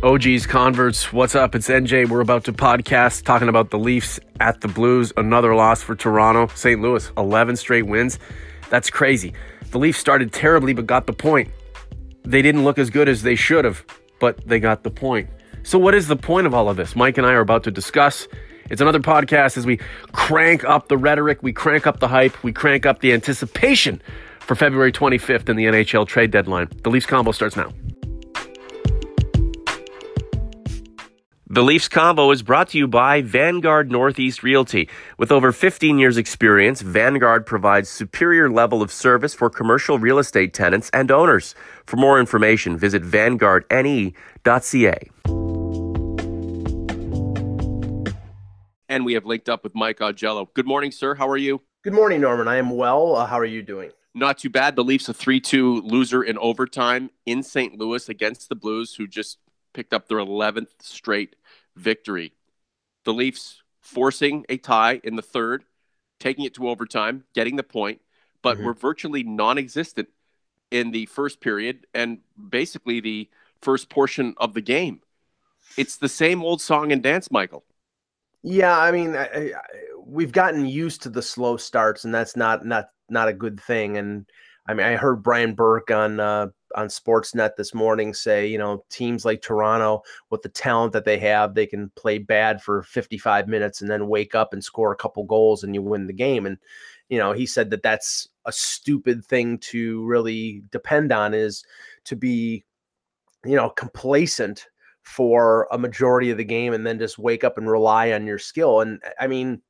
OGs, converts, what's up? It's NJ. We're about to podcast talking about the Leafs at the Blues. Another loss for Toronto. St. Louis, 11 straight wins. That's crazy. The Leafs started terribly but got the point. They didn't look as good as they should have, but they got the point. So what is the point of all of this? Mike and I are about to discuss. It's another podcast as we crank up the rhetoric, we crank up the hype, we crank up the anticipation for February 25th and the NHL trade deadline. The Leafs Combo starts now. The Leafs Combo is brought to you by Vanguard Northeast Realty. With over 15 years' experience, Vanguard provides superior level of service for commercial real estate tenants and owners. For more information, visit vanguardne.ca. And we have linked up with Mike Agiello. Good morning, sir. How are you? Good morning, Norman. I am well. How are you doing? Not too bad. The Leafs a 3-2 loser in overtime in St. Louis against the Blues, who just picked up their 11th straight victory. The Leafs forcing a tie in the third, taking it to overtime, getting the point, but were virtually non-existent in the first period and basically the first portion of the game. It's the same old song and dance, Michael. Yeah, I mean, we've gotten used to the slow starts, and that's not a good thing. And I mean, I heard Brian Burke on Sportsnet this morning say, you know, teams like Toronto, with the talent that they have, they can play bad for 55 minutes and then wake up and score a couple goals and you win the game. And, you know, he said that that's a stupid thing to really depend on, is to be, you know, complacent for a majority of the game and then just wake up and rely on your skill. And I mean,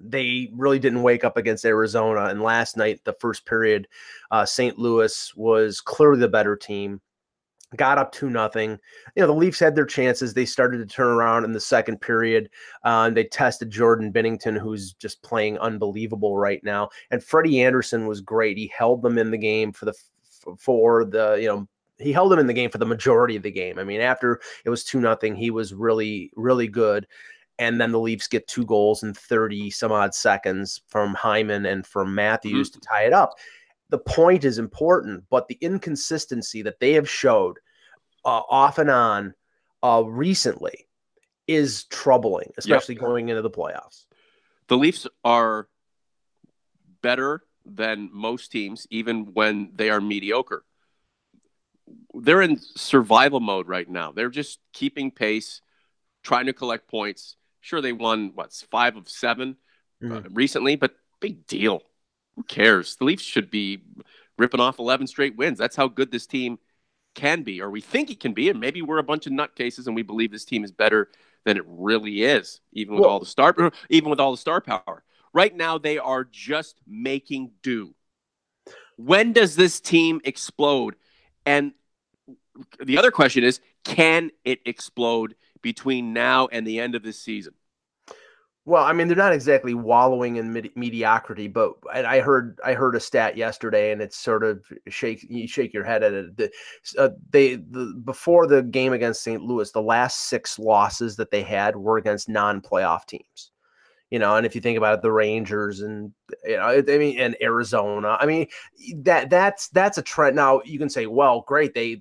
they really didn't wake up against Arizona. And last night, the first period, St. Louis was clearly the better team, got up 2-0. You know, the Leafs had their chances. They started to turn around in the second period. They tested Jordan Binnington, who's just playing unbelievable right now. And Freddie Anderson was great. He held them in the game he held them in the game for the majority of the game. I mean, after it was 2-0, he was really, really good. And then the Leafs get two goals in 30 some odd seconds from Hyman and from Matthews to tie it up. The point is important, but the inconsistency that they have showed off and on recently is troubling, especially going into the playoffs. The Leafs are better than most teams, even when they are mediocre. They're in survival mode right now. They're just keeping pace, trying to collect points. Sure, they won, 5 of 7 recently, but big deal. Who cares? The Leafs should be ripping off 11 straight wins. That's how good this team can be, or we think it can be, and maybe we're a bunch of nutcases and we believe this team is better than it really is, even with all the star power. Right now, they are just making do. When does this team explode? And the other question is, can it explode between now and the end of this season? Well, I mean, they're not exactly wallowing in mediocrity, but I heard a stat yesterday, and it's sort of you shake your head at it. Before the game against St. Louis, the last 6 losses that they had were against non-playoff teams. You know, and if you think about it, the Rangers and, you know, and Arizona, I mean, that's a trend. Now you can say, well, great, they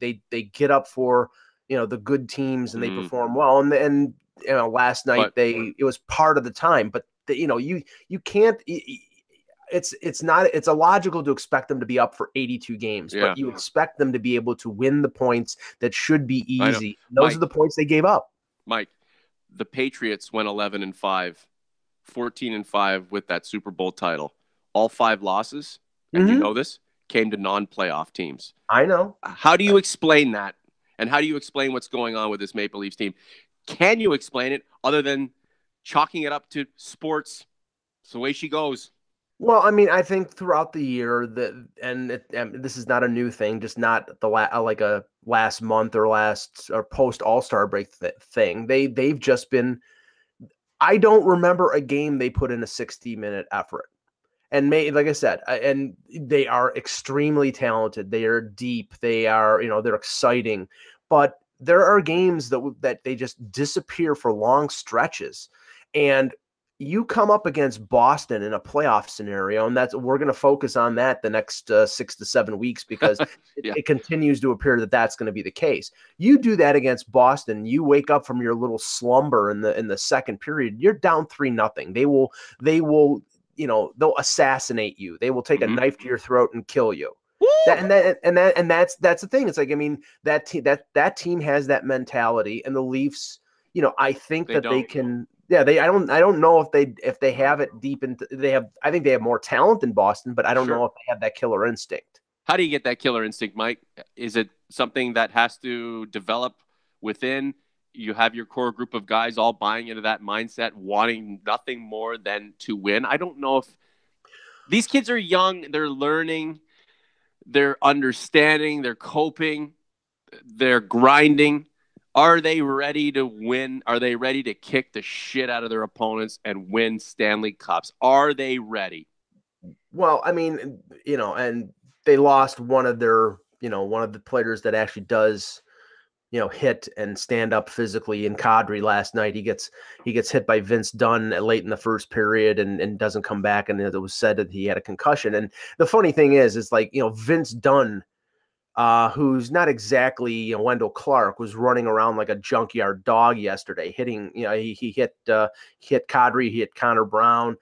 get up for, you know, the good teams and they perform well. And you know, last night it was part of the time, but you know, you can't. It's illogical to expect them to be up for 82 games, but you expect them to be able to win the points that should be easy. Those are the points they gave up. Mike, the Patriots went 11-5. 14-5 with that Super Bowl title. All 5 losses, and you know this, came to non-playoff teams. I know. How do you explain that? And how do you explain what's going on with this Maple Leafs team? Can you explain it other than chalking it up to sports? It's the way she goes. Well, I mean, I think throughout the year, this is not a new thing, just not like a last month or post All-Star break thing. They've just been. I don't remember a game they put in a 60-minute effort. And like I said, and they are extremely talented. They are deep. They are, you know, they're exciting. But there are games that they just disappear for long stretches. And you come up against Boston in a playoff scenario, and that's, we're going to focus on that the next 6 to 7 weeks because it continues to appear that that's going to be the case. You do that against Boston, you wake up from your little slumber in the second period, you're down 3-0. They will, they'll assassinate you. They will take a knife to your throat and kill you. That's the thing. It's like, I mean, that team has that mentality, and the Leafs, I think they can. Yeah, I don't know if they have it deep into, I think they have more talent than Boston, but I don't know if they have that killer instinct. How do you get that killer instinct, Mike? Is it something that has to develop within? You have your core group of guys all buying into that mindset, wanting nothing more than to win. I don't know if these kids are young, they're learning, they're understanding, they're coping, they're grinding. Are they ready to win? Are they ready to kick the shit out of their opponents and win Stanley Cups? Are they ready? Well, I mean, and they lost one of their, one of the players that actually does, hit and stand up physically in Kadri last night. He gets hit by Vince Dunn late in the first period and doesn't come back. And it was said that he had a concussion. And the funny thing is like, Vince Dunn, who's not exactly Wendell Clark, was running around like a junkyard dog yesterday, hitting, he hit Kadri, he hit Connor Brown.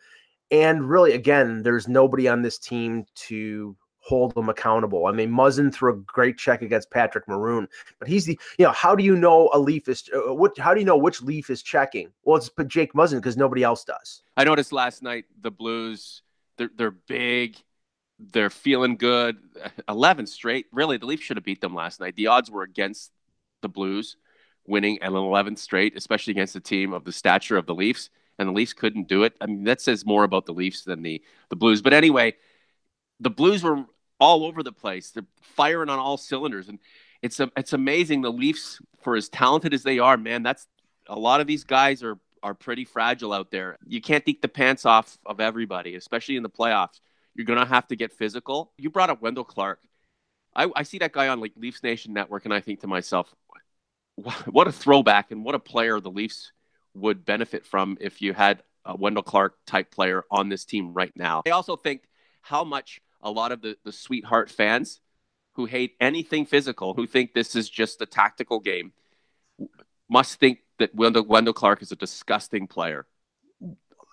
And really, again, there's nobody on this team to hold them accountable. I mean, Muzzin threw a great check against Patrick Maroon, but he's the, how do you know a Leaf is, how do you know which Leaf is checking? Well, it's Jake Muzzin because nobody else does. I noticed last night the Blues, they're big. They're feeling good. 11 straight. Really, the Leafs should have beat them last night. The odds were against the Blues winning an 11th straight, especially against a team of the stature of the Leafs, and the Leafs couldn't do it. I mean, that says more about the Leafs than the Blues. But anyway, the Blues were all over the place. They're firing on all cylinders, and it's amazing. The Leafs, for as talented as they are, man, that's a lot of these guys are pretty fragile out there. You can't take the pants off of everybody, especially in the playoffs. You're going to have to get physical. You brought up Wendell Clark. I see that guy on like Leafs Nation Network, and I think to myself, what a throwback and what a player the Leafs would benefit from if you had a Wendell Clark-type player on this team right now. I also think how much a lot of the sweetheart fans who hate anything physical, who think this is just a tactical game, must think that Wendell Clark is a disgusting player.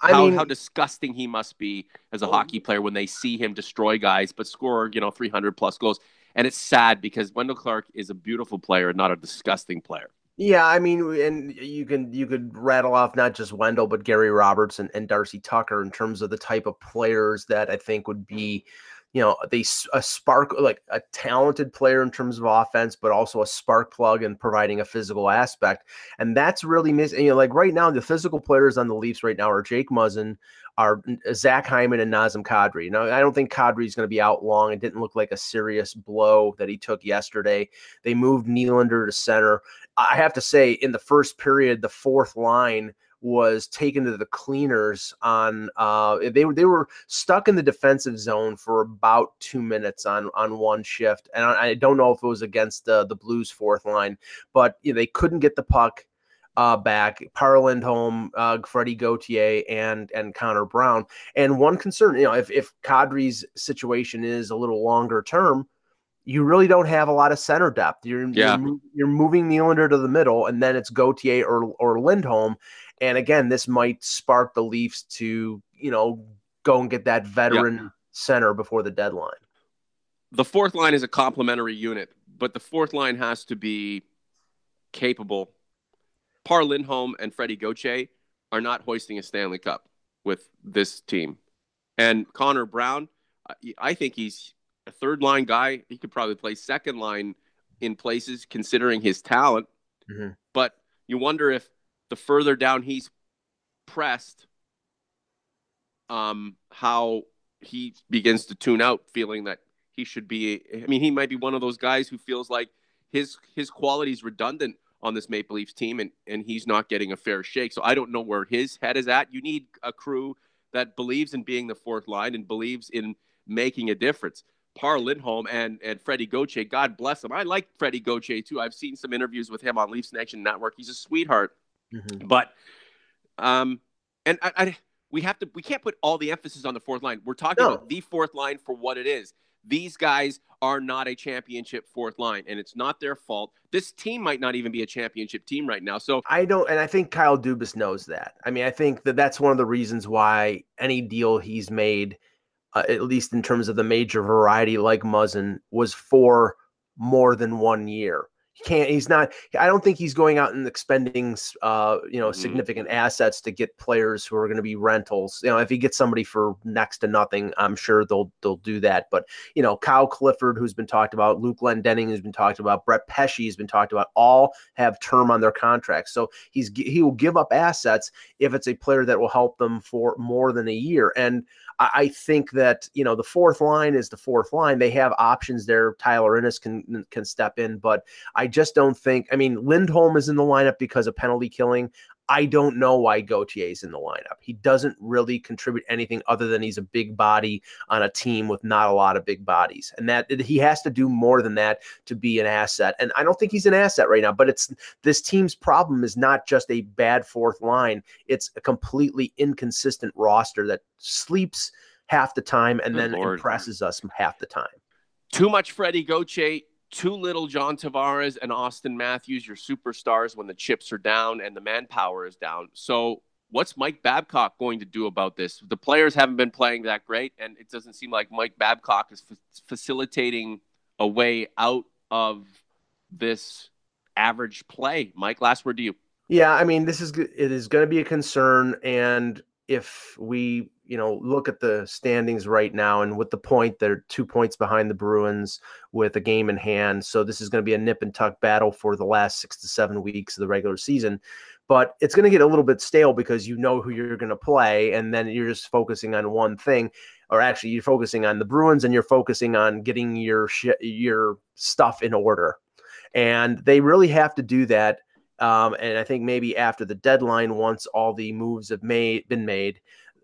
How disgusting he must be as a hockey player when they see him destroy guys but score, 300-plus goals. And it's sad because Wendell Clark is a beautiful player and not a disgusting player. Yeah, I mean, and you could rattle off not just Wendell but Gary Roberts and Darcy Tucker in terms of the type of players that I think would be, like a talented player in terms of offense, but also a spark plug and providing a physical aspect. And that's really missing. Like right now, the physical players on the Leafs right now are Jake Muzzin, are Zach Hyman, and Nazem Kadri. Now, I don't think Kadri is going to be out long. It didn't look like a serious blow that he took yesterday. They moved Nylander to center. I have to say, in the first period, the fourth line was taken to the cleaners on they were stuck in the defensive zone for about 2 minutes on one shift. And I don't know if it was against the Blues fourth line, but they couldn't get the puck back. Par Lindholm, Freddie Gauthier, and Connor Brown. And one concern, if Kadri's situation is a little longer term, you really don't have a lot of center depth. You're moving Nylander to the middle, and then it's Gauthier or Lindholm. And again, this might spark the Leafs to, go and get that veteran center before the deadline. The fourth line is a complementary unit, but the fourth line has to be capable. Par Lindholm and Freddie Gauthier are not hoisting a Stanley Cup with this team. And Connor Brown, I think he's a third-line guy. He could probably play second line in places considering his talent. Mm-hmm. But you wonder if the further down he's pressed, how he begins to tune out, feeling that he should be. I mean, he might be one of those guys who feels like his quality is redundant on this Maple Leafs team, and he's not getting a fair shake. So I don't know where his head is at. You need a crew that believes in being the fourth line and believes in making a difference. Par Lindholm and Freddie Gauthier, God bless him. I like Freddie Gauthier too. I've seen some interviews with him on Leafs Nation Network. He's a sweetheart. Mm-hmm. But, and I we can't put all the emphasis on the fourth line. We're talking about the fourth line for what it is. These guys are not a championship fourth line, and it's not their fault. This team might not even be a championship team right now. So I don't, and I think Kyle Dubas knows that. I mean, I think that that's one of the reasons why any deal he's made, at least in terms of the major variety, like Muzzin, was for more than 1 year. He can't, he's not, I don't think he's going out and expending, significant assets to get players who are going to be rentals. You know, if he gets somebody for next to nothing, I'm sure they'll do that. But, you know, Kyle Clifford, who's been talked about, Luke Lendenning, who's been talked about, Brett Pesci has been talked about, all have term on their contracts. So he will give up assets if it's a player that will help them for more than a year. And I think that, you know, the fourth line is the fourth line. They have options there. Tyler Ennis can step in, but I just don't think, I mean, Lindholm is in the lineup because of penalty killing. I don't know why Gauthier is in the lineup. He doesn't really contribute anything other than he's a big body on a team with not a lot of big bodies. And that he has to do more than that to be an asset. And I don't think he's an asset right now, but it's this team's problem is not just a bad fourth line. It's a completely inconsistent roster that sleeps half the time and impresses us half the time. Too much Freddie Gauthier. Too little John Tavares and Austin Matthews, your superstars, when the chips are down and the manpower is down. So what's Mike Babcock going to do about this? The players haven't been playing that great, and it doesn't seem like Mike Babcock is facilitating a way out of this average play. Mike, last word to you. Yeah, I mean, it is going to be a concern, and if we look at the standings right now, and with the point, they're 2 points behind the Bruins with a game in hand. So this is going to be a nip and tuck battle for the last 6 to 7 weeks of the regular season. But it's going to get a little bit stale because you know who you're going to play, and then you're just focusing on one thing, or actually you're focusing on the Bruins and you're focusing on getting your stuff in order. And they really have to do that. And I think maybe after the deadline, once all the moves have been made,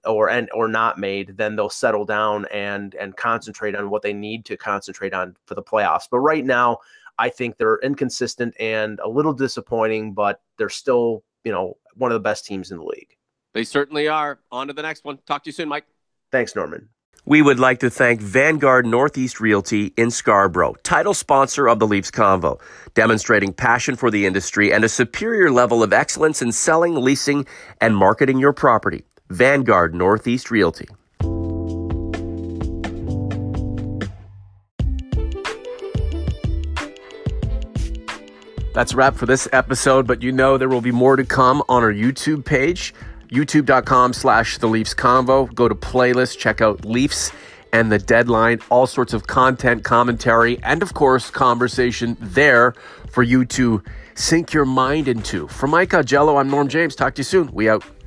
or not made, then they'll settle down and concentrate on what they need to concentrate on for the playoffs. But right now, I think they're inconsistent and a little disappointing, but they're still, one of the best teams in the league. They certainly are. On to the next one. Talk to you soon, Mike. Thanks, Norman. We would like to thank Vanguard Northeast Realty in Scarborough, title sponsor of the Leafs Convo, demonstrating passion for the industry and a superior level of excellence in selling, leasing, and marketing your property. Vanguard Northeast Realty. That's a wrap for this episode, but there will be more to come on our YouTube page, youtube.com/The Leafs Convo. Go to playlist, check out Leafs and the deadline, all sorts of content, commentary, and of course, conversation there for you to sink your mind into. For Mike Agiello, I'm Norm James. Talk to you soon. We out.